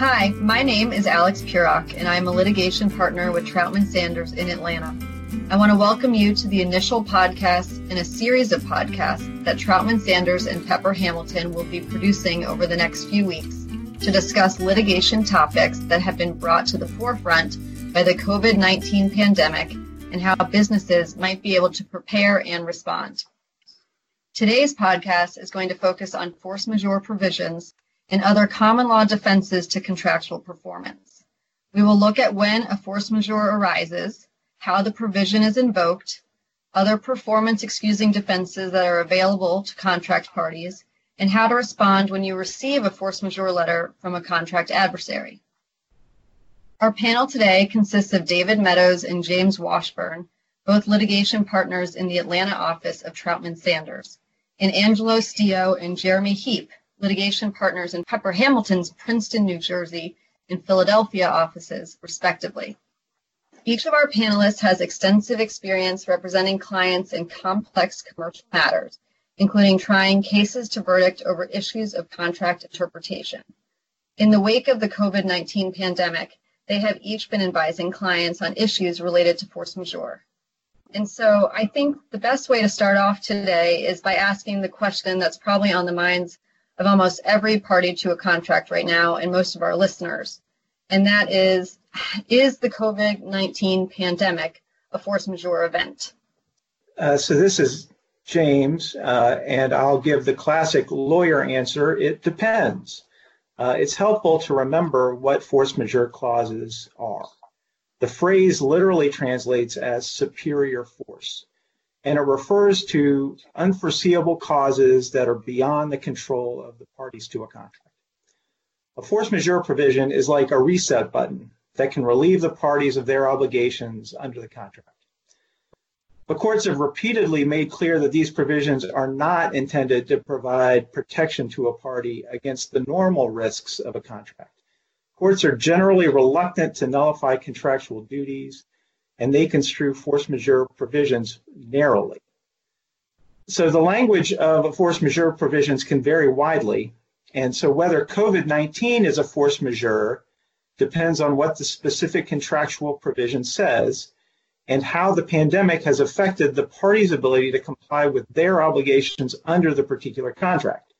Hi, my name is Alex Purok, and I'm a litigation partner with Troutman Sanders in Atlanta. I want to welcome you to the initial podcast in a series of podcasts that Troutman Sanders and Pepper Hamilton will be producing over the next few weeks to discuss litigation topics that have been brought to the forefront by the COVID-19 pandemic and how businesses might be able to prepare and respond. Today's podcast is going to focus on force majeure provisions and other common law defenses to contractual performance. We will look at when a force majeure arises, how the provision is invoked, other performance excusing defenses that are available to contract parties, and how to respond when you receive a force majeure letter from a contract adversary. Our panel today consists of David Meadows and James Washburn, both litigation partners in the Atlanta office of Troutman Sanders, and Angelo Stio and Jeremy Heap, litigation partners in Pepper Hamilton's Princeton, New Jersey, and Philadelphia offices, respectively. Each of our panelists has extensive experience representing clients in complex commercial matters, including trying cases to verdict over issues of contract interpretation. In the wake of the COVID-19 pandemic, they have each been advising clients on issues related to force majeure. And so I think the best way to start off today is by asking the question that's probably on the minds of almost every party to a contract right now and most of our listeners. And that is the COVID-19 pandemic a force majeure event? So this is James, and I'll give the classic lawyer answer, it depends. It's helpful to remember what force majeure clauses are. The phrase literally translates as superior force, and it refers to unforeseeable causes that are beyond the control of the parties to a contract. A force majeure provision is like a reset button that can relieve the parties of their obligations under the contract. But courts have repeatedly made clear that these provisions are not intended to provide protection to a party against the normal risks of a contract. Courts are generally reluctant to nullify contractual duties, and they construe force majeure provisions narrowly. So the language of force majeure provisions can vary widely, and so whether COVID-19 is a force majeure depends on what the specific contractual provision says and how the pandemic has affected the party's ability to comply with their obligations under the particular contract.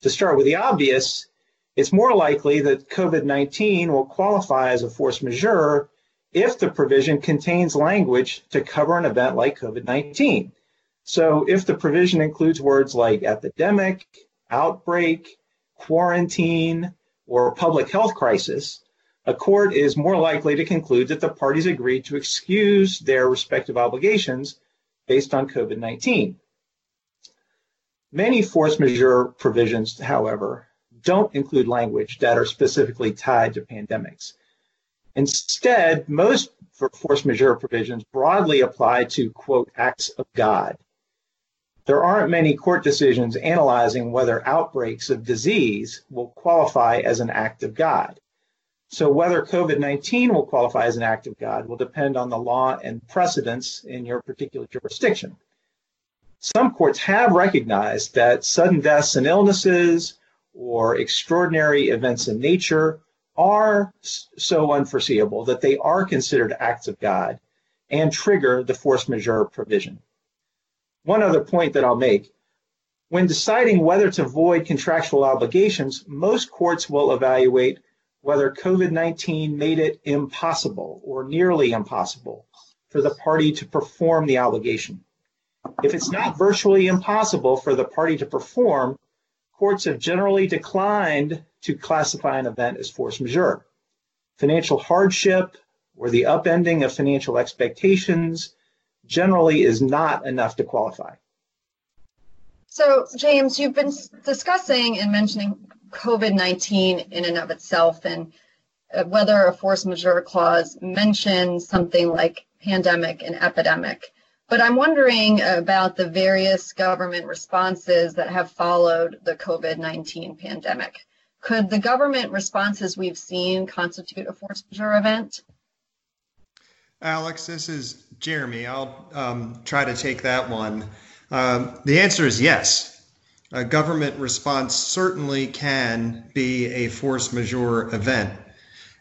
To start with the obvious, it's more likely that COVID-19 will qualify as a force majeure if the provision contains language to cover an event like COVID-19. So if the provision includes words like epidemic, outbreak, quarantine, or public health crisis, a court is more likely to conclude that the parties agreed to excuse their respective obligations based on COVID-19. Many force majeure provisions, however, don't include language that are specifically tied to pandemics. Instead, most force majeure provisions broadly apply to, quote, acts of God. There aren't many court decisions analyzing whether outbreaks of disease will qualify as an act of God. So whether COVID-19 will qualify as an act of God will depend on the law and precedents in your particular jurisdiction. Some courts have recognized that sudden deaths and illnesses or extraordinary events in nature are so unforeseeable that they are considered acts of God and trigger the force majeure provision. One other point that I'll make, when deciding whether to void contractual obligations, most courts will evaluate whether COVID-19 made it impossible or nearly impossible for the party to perform the obligation. If it's not virtually impossible for the party to perform, courts have generally declined to classify an event as force majeure. Financial hardship or the upending of financial expectations generally is not enough to qualify. So, James, you've been discussing and mentioning COVID-19 in and of itself and whether a force majeure clause mentions something like pandemic and epidemic. But I'm wondering about the various government responses that have followed the COVID-19 pandemic. Could the government responses we've seen constitute a force majeure event? Alex, this is Jeremy. I'll try to take that one. The answer is yes. a government response certainly can be a force majeure event.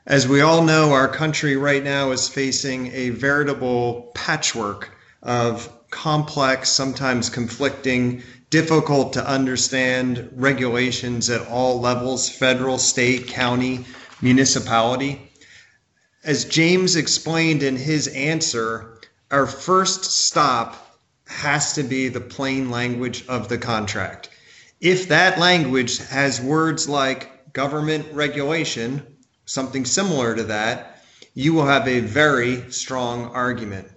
As we all know, our country right now is facing a veritable patchwork of complex, sometimes conflicting, difficult to understand regulations at all levels, federal, state, county, municipality. As James explained in his answer, our first stop has to be the plain language of the contract. If that language has words like government regulation, something similar to that, you will have a very strong argument.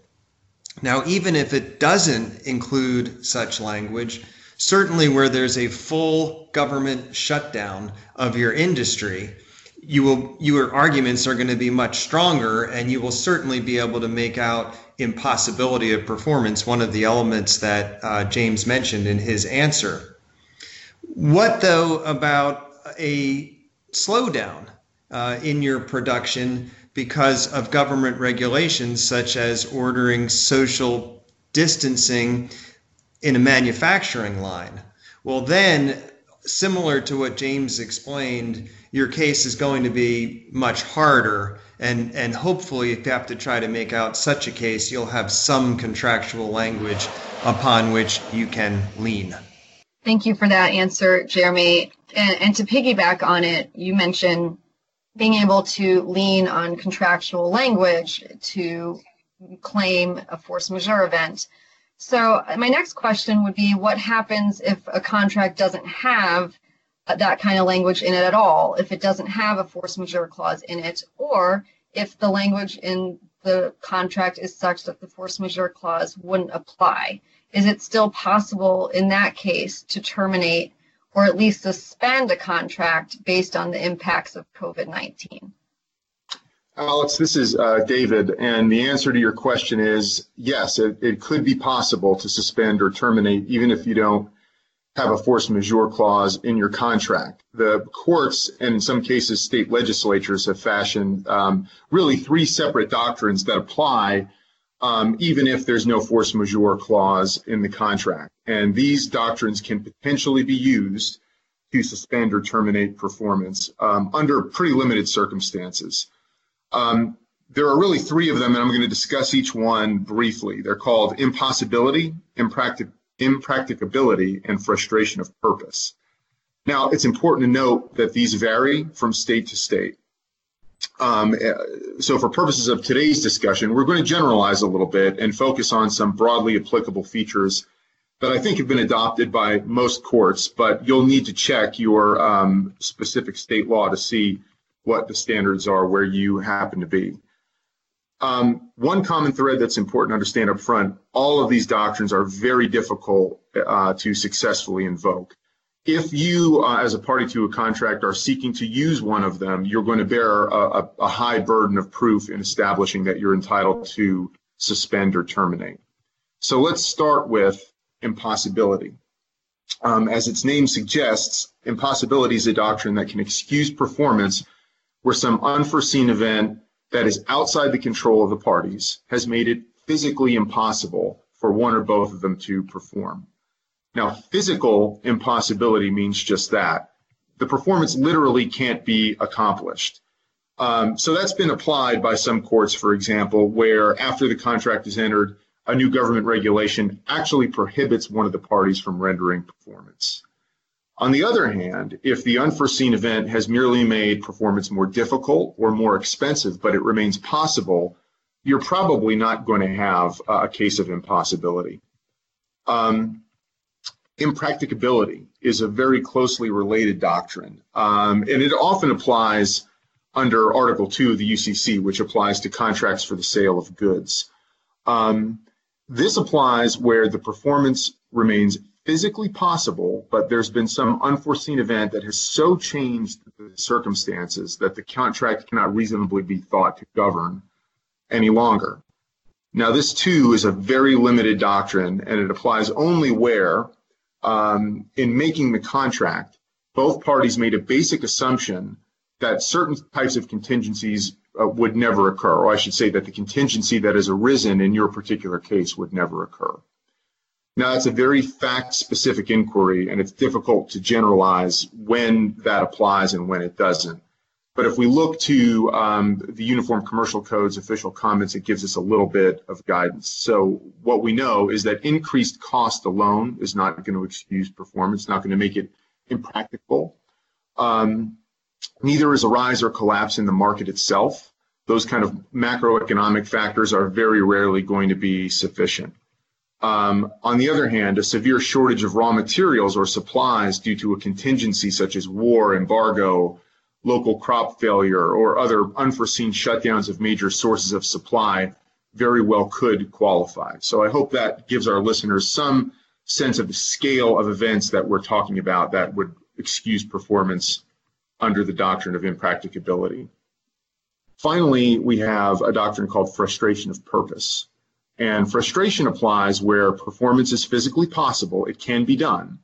Now, even if it doesn't include such language, certainly where there's a full government shutdown of your industry, your arguments are going to be much stronger, and you will certainly be able to make out impossibility of performance, one of the elements that James mentioned in his answer. What, though, about a slowdown in your production because of government regulations such as ordering social distancing in a manufacturing line? Well, then, similar to what James explained, your case is going to be much harder, and hopefully if you have to try to make out such a case, you'll have some contractual language upon which you can lean. Thank you for that answer, Jeremy. And to piggyback on it, you mentioned being able to lean on contractual language to claim a force majeure event. So my next question would be, what happens if a contract doesn't have that kind of language in it at all, if it doesn't have a force majeure clause in it, or if the language in the contract is such that the force majeure clause wouldn't apply? Is it still possible in that case to terminate or at least suspend a contract based on the impacts of COVID-19? Alex, this is David, and the answer to your question is yes, it could be possible to suspend or terminate even if you don't have a force majeure clause in your contract. The courts, and in some cases state legislatures, have fashioned really three separate doctrines that apply even if there's no force majeure clause in the contract. And these doctrines can potentially be used to suspend or terminate performance under pretty limited circumstances. There are really three of them, and I'm going to discuss each one briefly. They're called impossibility, impracticability, and frustration of purpose. Now, it's important to note that these vary from state to state. So for purposes of today's discussion, we're going to generalize a little bit and focus on some broadly applicable features that I think have been adopted by most courts, but you'll need to check your specific state law to see what the standards are where you happen to be. One common thread that's important to understand up front, all of these doctrines are very difficult to successfully invoke. If you, as a party to a contract, are seeking to use one of them, you're going to bear a high burden of proof in establishing that you're entitled to suspend or terminate. So let's start with impossibility. As its name suggests, impossibility is a doctrine that can excuse performance where some unforeseen event that is outside the control of the parties has made it physically impossible for one or both of them to perform. Now, physical impossibility means just that. The performance literally can't be accomplished. So that's been applied by some courts, for example, where after the contract is entered, a new government regulation actually prohibits one of the parties from rendering performance. On the other hand, if the unforeseen event has merely made performance more difficult or more expensive, but it remains possible, you're probably not going to have a case of impossibility. Impracticability is a very closely related doctrine, and it often applies under Article 2 of the UCC, which applies to contracts for the sale of goods. This applies where the performance remains physically possible, but there's been some unforeseen event that has so changed the circumstances that the contract cannot reasonably be thought to govern any longer. Now, this too is a very limited doctrine, and it applies only where, in making the contract, both parties made a basic assumption that certain types of contingencies would never occur, or I should say that the contingency that has arisen in your particular case would never occur. Now, it's a very fact-specific inquiry, and it's difficult to generalize when that applies and when it doesn't. But if we look to the Uniform Commercial Code's official comments, it gives us a little bit of guidance. So what we know is that increased cost alone is not going to excuse performance, not going to make it impractical. Neither is a rise or collapse in the market itself. Those kind of macroeconomic factors are very rarely going to be sufficient. On the other hand, a severe shortage of raw materials or supplies due to a contingency such as war, embargo, local crop failure, or other unforeseen shutdowns of major sources of supply very well could qualify. So I hope that gives our listeners some sense of the scale of events that we're talking about that would excuse performance under the doctrine of impracticability. Finally, we have a doctrine called frustration of purpose. And frustration applies where performance is physically possible, it can be done,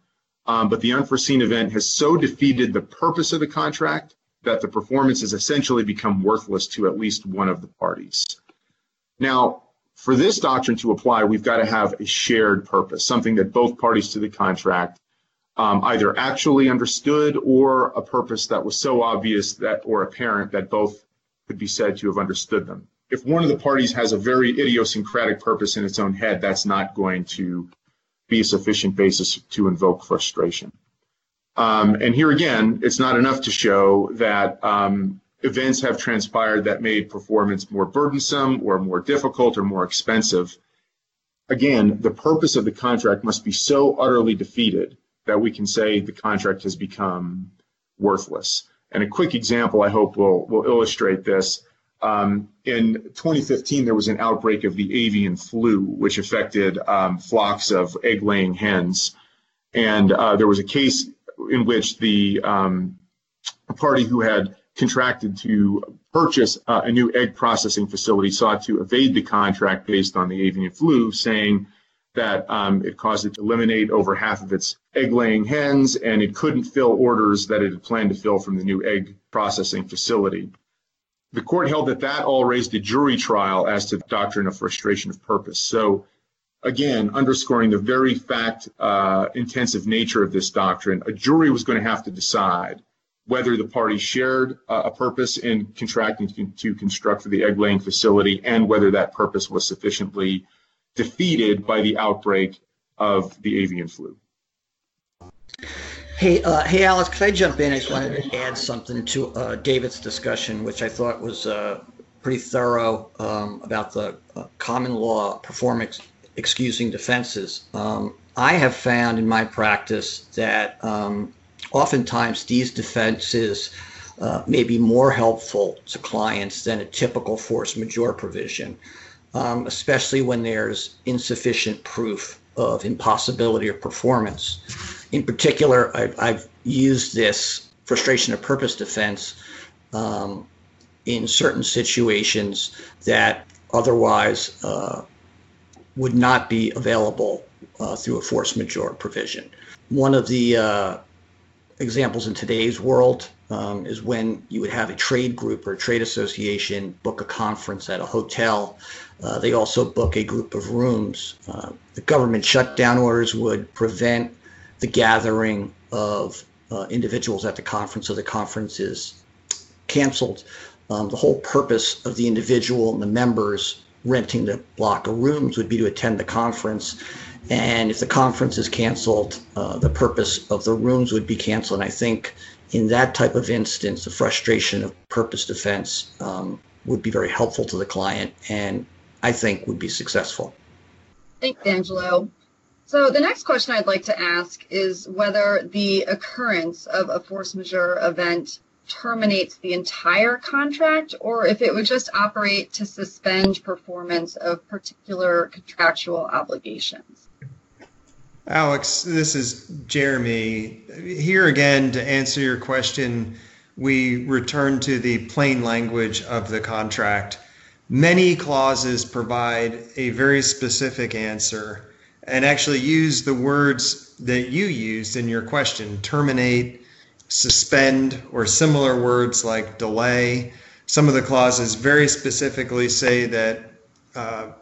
but the unforeseen event has so defeated the purpose of the contract that the performance has essentially become worthless to at least one of the parties. Now, for this doctrine to apply, we've got to have a shared purpose, something that both parties to the contract either actually understood, or a purpose that was so obvious that or apparent that both could be said to have understood them. If one of the parties has a very idiosyncratic purpose in its own head, that's not going to be a sufficient basis to invoke frustration. And here again, it's not enough to show that events have transpired that made performance more burdensome or more difficult or more expensive. Again, the purpose of the contract must be so utterly defeated that we can say the contract has become worthless. And a quick example, I hope, will illustrate this. In 2015, there was an outbreak of the avian flu, which affected flocks of egg-laying hens. And there was a case in which the party who had contracted to purchase a new egg processing facility sought to evade the contract based on the avian flu, saying that it caused it to eliminate over half of its egg-laying hens, and it couldn't fill orders that it had planned to fill from the new egg processing facility. The court held that that all raised a jury trial as to the doctrine of frustration of purpose. So, again, underscoring the very fact-intensive nature of this doctrine, a jury was going to have to decide whether the party shared a purpose in contracting to construct for the egg-laying facility, and whether that purpose was sufficiently defeated by the outbreak of the avian flu. Hey, Alex, could I jump in? I just wanted to add something to David's discussion, which I thought was pretty thorough, about the common law performance excusing defenses. I have found in my practice that oftentimes these defenses may be more helpful to clients than a typical force majeure provision. Especially when there's insufficient proof of impossibility of performance. In particular, I've used this frustration of purpose defense in certain situations that otherwise would not be available through a force majeure provision. One of the examples in today's world is when you would have a trade group or a trade association book a conference at a hotel. They also book a group of rooms. The government shutdown orders would prevent the gathering of individuals at the conference, so the conference is canceled. The whole purpose of the individual and the members renting the block of rooms would be to attend the conference. And if the conference is canceled, the purpose of the rooms would be canceled. And I think in that type of instance, the frustration of purpose defense would be very helpful to the client, and I think would be successful. Thanks, Angelo. So the next question I'd like to ask is whether the occurrence of a force majeure event terminates the entire contract, or if it would just operate to suspend performance of particular contractual obligations. Alex, this is Jeremy. Here again, to answer your question, we return to the plain language of the contract. Many clauses provide a very specific answer and actually use the words that you used in your question, terminate, suspend, or similar words like delay. Some of the clauses very specifically say that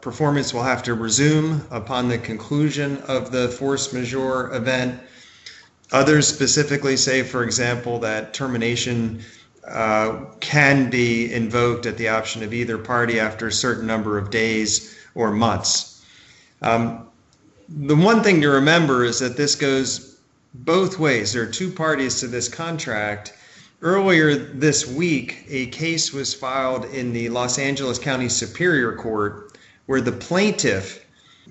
performance will have to resume upon the conclusion of the force majeure event. Others specifically say, for example, that termination can be invoked at the option of either party after a certain number of days or months. The one thing to remember is that this goes both ways. There are two parties to this contract. Earlier this week, a case was filed in the Los Angeles County Superior Court where the plaintiff,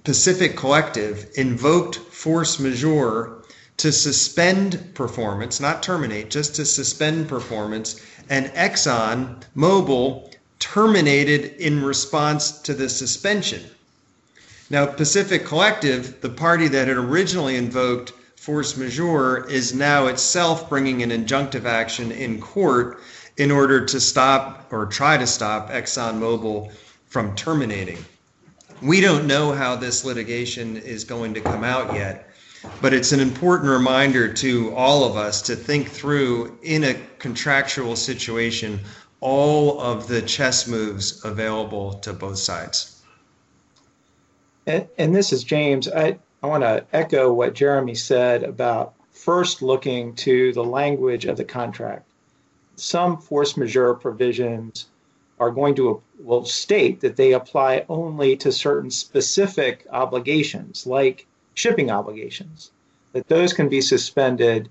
Pacific Collective, invoked force majeure to suspend performance, not terminate, just to suspend performance, and Exxon Mobil terminated in response to the suspension. Now, Pacific Collective, the party that had originally invoked force majeure, is now itself bringing an injunctive action in court in order to stop or try to stop Exxon Mobil from terminating. We don't know how this litigation is going to come out yet, but it's an important reminder to all of us to think through, in a contractual situation, all of the chess moves available to both sides. And this is James. I want to echo what Jeremy said about first looking to the language of the contract. Some force majeure provisions are going to will state that they apply only to certain specific obligations, like shipping obligations, that those can be suspended,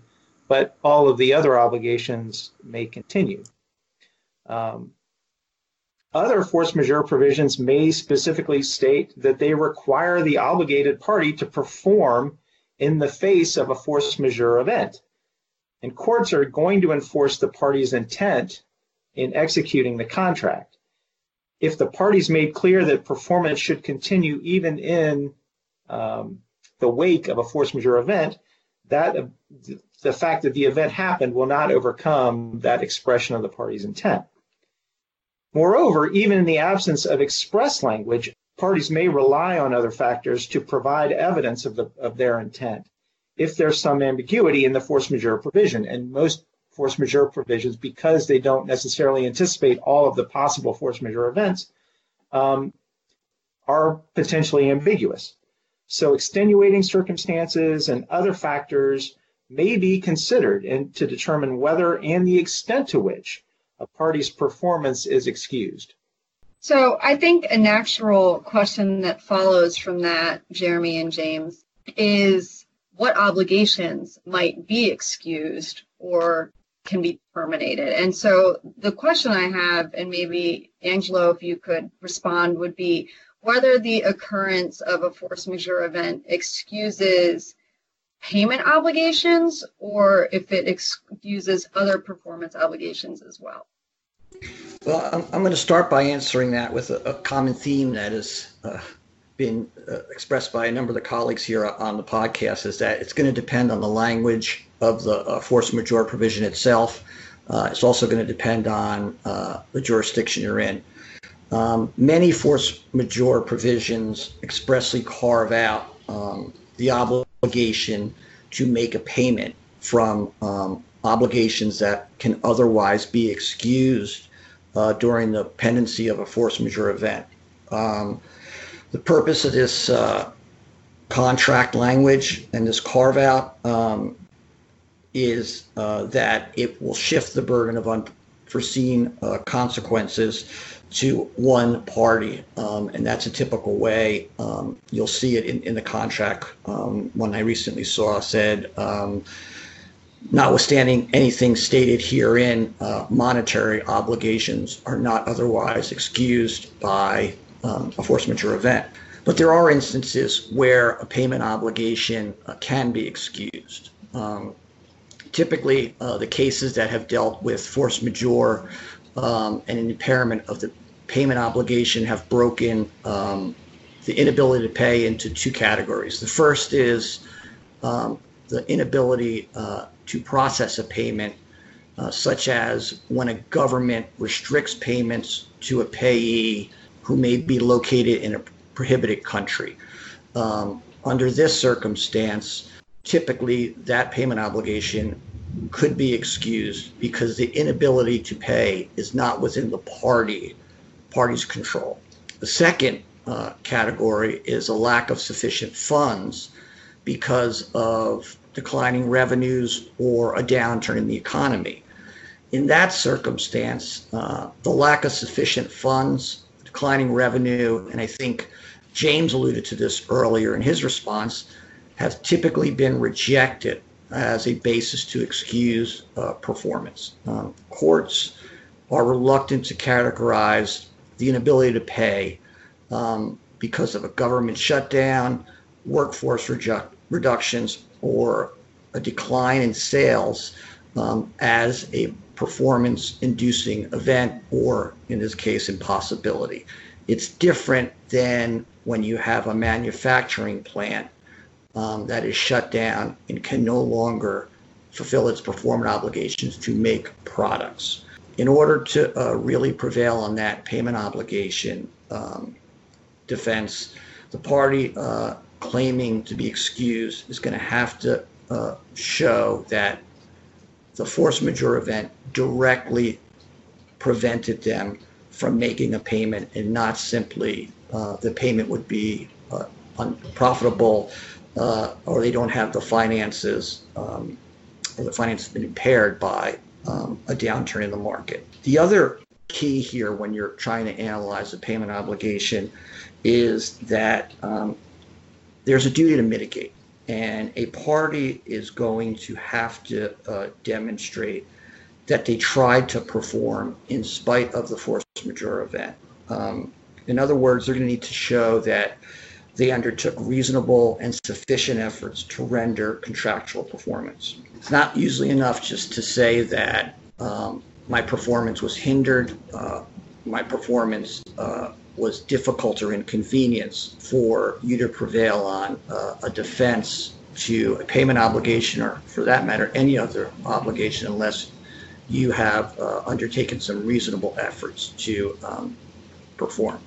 but all of the other obligations may continue. Other force majeure provisions may specifically state that they require the obligated party to perform in the face of a force majeure event. And courts are going to enforce the party's intent in executing the contract. If the parties made clear that performance should continue even in the wake of a force majeure event, that the fact that the event happened will not overcome that expression of the party's intent. Moreover, even in the absence of express language, parties may rely on other factors to provide evidence of their intent if there's some ambiguity in the force majeure provision. And most force majeure provisions, because they don't necessarily anticipate all of the possible force majeure events, are potentially ambiguous. So extenuating circumstances and other factors may be considered and to determine whether and the extent to which a party's performance is excused. So I think a natural question that follows from that, Jeremy and James, is what obligations might be excused or can be terminated. And so the question I have, and maybe Angelo, if you could respond, would be whether the occurrence of a force majeure event excuses payment obligations or if it excuses other performance obligations as well. Well, I'm going to start by answering that with a common theme that has been expressed by a number of the colleagues here on the podcast, is that it's going to depend on the language of the force majeure provision itself. It's also going to depend on the jurisdiction you're in. Many force majeure provisions expressly carve out the obligation to make a payment from obligations that can otherwise be excused during the pendency of a force majeure event. The purpose of this contract language and this carve out is that it will shift the burden of unforeseen consequences to one party, and that's a typical way. You'll see it in the contract. One I recently saw said, notwithstanding anything stated herein, monetary obligations are not otherwise excused by a force majeure event. But there are instances where a payment obligation can be excused. Typically, the cases that have dealt with force majeure and an impairment of the payment obligation have broken the inability to pay into two categories. The first is the inability to process a payment, such as when a government restricts payments to a payee who may be located in a prohibited country. Under this circumstance, typically that payment obligation could be excused because the inability to pay is not within the party's control. The second category is a lack of sufficient funds because of declining revenues or a downturn in the economy. In that circumstance, the lack of sufficient funds, declining revenue, and I think James alluded to this earlier in his response, have typically been rejected as a basis to excuse performance. Courts are reluctant to categorize the inability to pay because of a government shutdown, workforce reductions, or a decline in sales as a performance-inducing event, or in this case, impossibility. It's different than when you have a manufacturing plant that is shut down and can no longer fulfill its performance obligations to make products. In order to really prevail on that payment obligation defense, the party claiming to be excused is going to have to show that the force majeure event directly prevented them from making a payment, and not simply the payment would be unprofitable or they don't have the finances or the finances have been impaired by a downturn in the market. The other key here when you're trying to analyze a payment obligation is that there's a duty to mitigate, and a party is going to have to demonstrate that they tried to perform in spite of the force majeure event. In other words, they're going to need to show that they undertook reasonable and sufficient efforts to render contractual performance. It's not usually enough just to say that my performance was hindered, my performance was difficult or inconvenience for you to prevail on a defense to a payment obligation, or for that matter, any other obligation, unless you have undertaken some reasonable efforts to perform.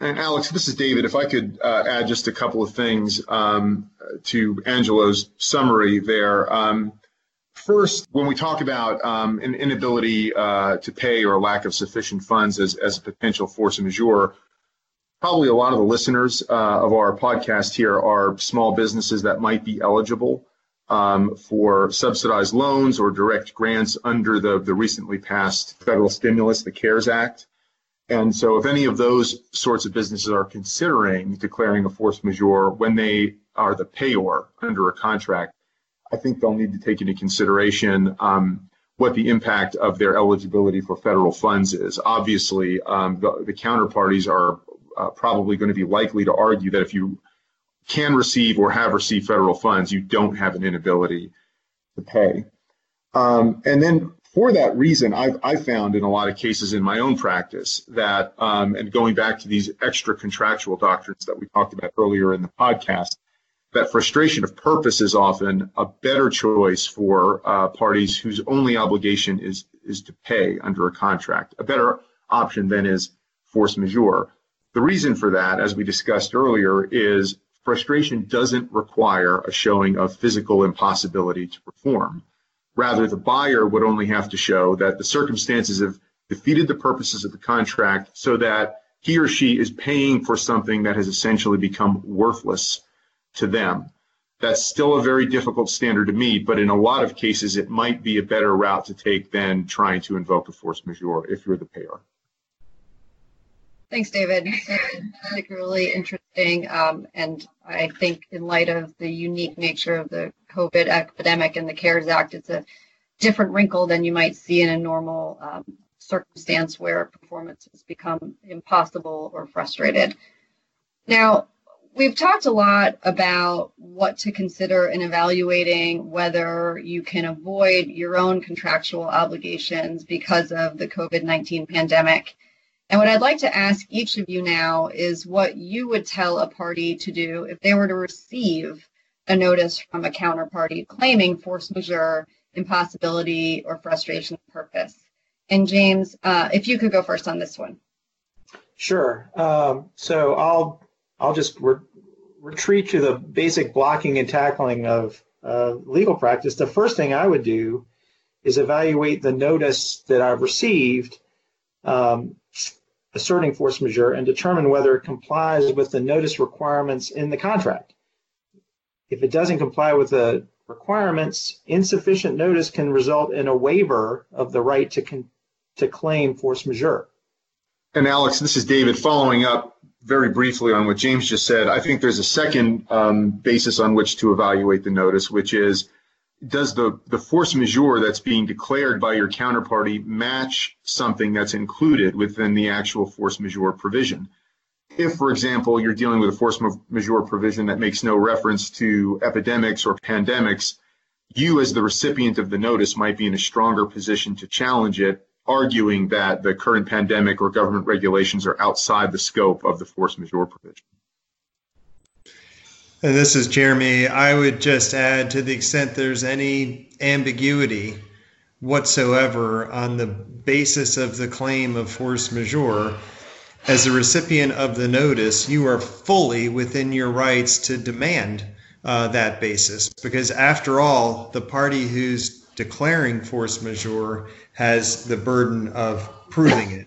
And Alex, this is David. If I could add just a couple of things to Angelo's summary there. First, when we talk about an inability to pay or lack of sufficient funds as a potential force majeure, probably a lot of the listeners of our podcast here are small businesses that might be eligible for subsidized loans or direct grants under the recently passed federal stimulus, the CARES Act. And so if any of those sorts of businesses are considering declaring a force majeure when they are the payor under a contract, I think they'll need to take into consideration what the impact of their eligibility for federal funds is. Obviously, the counterparties are probably going to be likely to argue that if you can receive or have received federal funds, you don't have an inability to pay. And then for that reason, I found in a lot of cases in my own practice that, and going back to these extra contractual doctrines that we talked about earlier in the podcast, that frustration of purpose is often a better choice for parties whose only obligation is to pay under a contract, a better option than is force majeure. The reason for that, as we discussed earlier, is frustration doesn't require a showing of physical impossibility to perform. Rather, the buyer would only have to show that the circumstances have defeated the purposes of the contract so that he or she is paying for something that has essentially become worthless to them. That's still a very difficult standard to meet, but in a lot of cases, it might be a better route to take than trying to invoke a force majeure if you're the payer. Thanks, David. That's like really interesting. And I think in light of the unique nature of the COVID epidemic and the CARES Act, it's a different wrinkle than you might see in a normal circumstance where performance has become impossible or frustrated. Now, we've talked a lot about what to consider in evaluating whether you can avoid your own contractual obligations because of the COVID-19 pandemic. And what I'd like to ask each of you now is what you would tell a party to do if they were to receive a notice from a counterparty claiming force majeure, impossibility, or frustration of purpose. And James, if you could go first on this one. Sure. So I'll just retreat to the basic blocking and tackling of legal practice. The first thing I would do is evaluate the notice that I've received asserting force majeure and determine whether it complies with the notice requirements in the contract. If it doesn't comply with the requirements, insufficient notice can result in a waiver of the right to claim force majeure. And Alex, this is David following up very briefly on what James just said. I think there's a second basis on which to evaluate the notice, which is, does the force majeure that's being declared by your counterparty match something that's included within the actual force majeure provision? If, for example, you're dealing with a force majeure provision that makes no reference to epidemics or pandemics, you as the recipient of the notice might be in a stronger position to challenge it, arguing that the current pandemic or government regulations are outside the scope of the force majeure provision. And this is Jeremy. I would just add, to the extent there's any ambiguity whatsoever on the basis of the claim of force majeure, as a recipient of the notice, you are fully within your rights to demand that basis, because after all, the party who's declaring force majeure has the burden of proving it.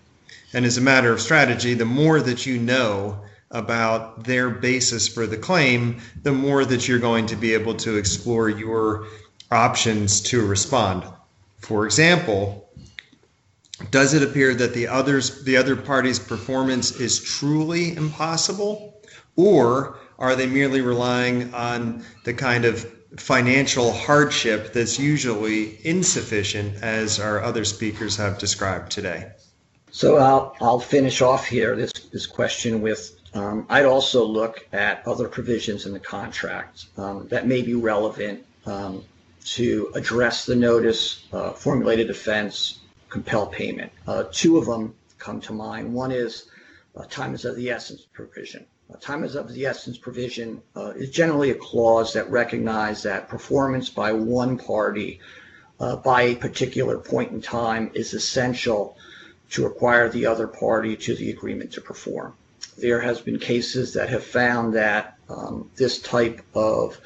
And as a matter of strategy, the more that you know about their basis for the claim, the more that you're going to be able to explore your options to respond. For example, does it appear that the other party's performance is truly impossible, or are they merely relying on the kind of financial hardship that's usually insufficient, as our other speakers have described today? So I'll finish off here this question with, I'd also look at other provisions in the contract that may be relevant to address the notice, formulate a defense, compel payment. Two of them come to mind. One is time is of the essence provision. Time is of the essence provision is generally a clause that recognizes that performance by one party by a particular point in time is essential to require the other party to the agreement to perform. There has been cases that have found that this type of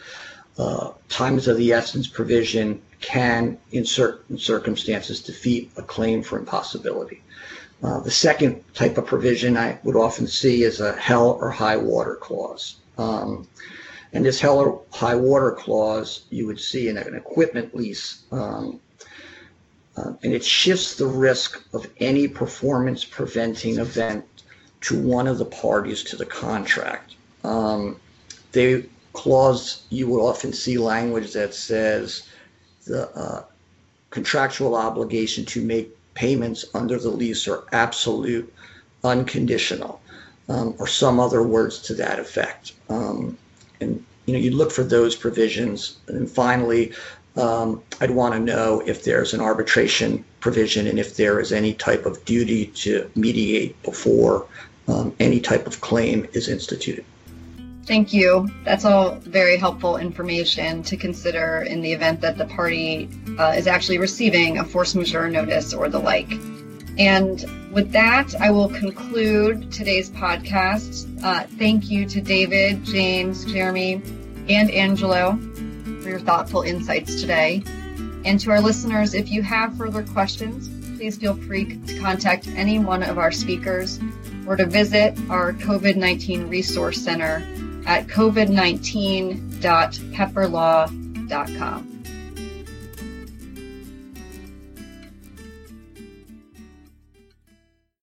time is of the essence provision can, in certain circumstances, defeat a claim for impossibility. The second type of provision I would often see is a hell or high water clause. And this hell or high water clause you would see in an equipment lease, and it shifts the risk of any performance preventing event to one of the parties to the contract. The clause, you would often see language that says the contractual obligation to make payments under the lease are absolute, unconditional, or some other words to that effect. And you look for those provisions. And finally, I'd want to know if there's an arbitration provision and if there is any type of duty to mediate before any type of claim is instituted. Thank you. That's all very helpful information to consider in the event that the party is actually receiving a force majeure notice or the like. And with that, I will conclude today's podcast. Thank you to David, James, Jeremy, and Angelo for your thoughtful insights today. And to our listeners, if you have further questions, please feel free to contact any one of our speakers or to visit our COVID-19 Resource Center at covid19.pepperlaw.com.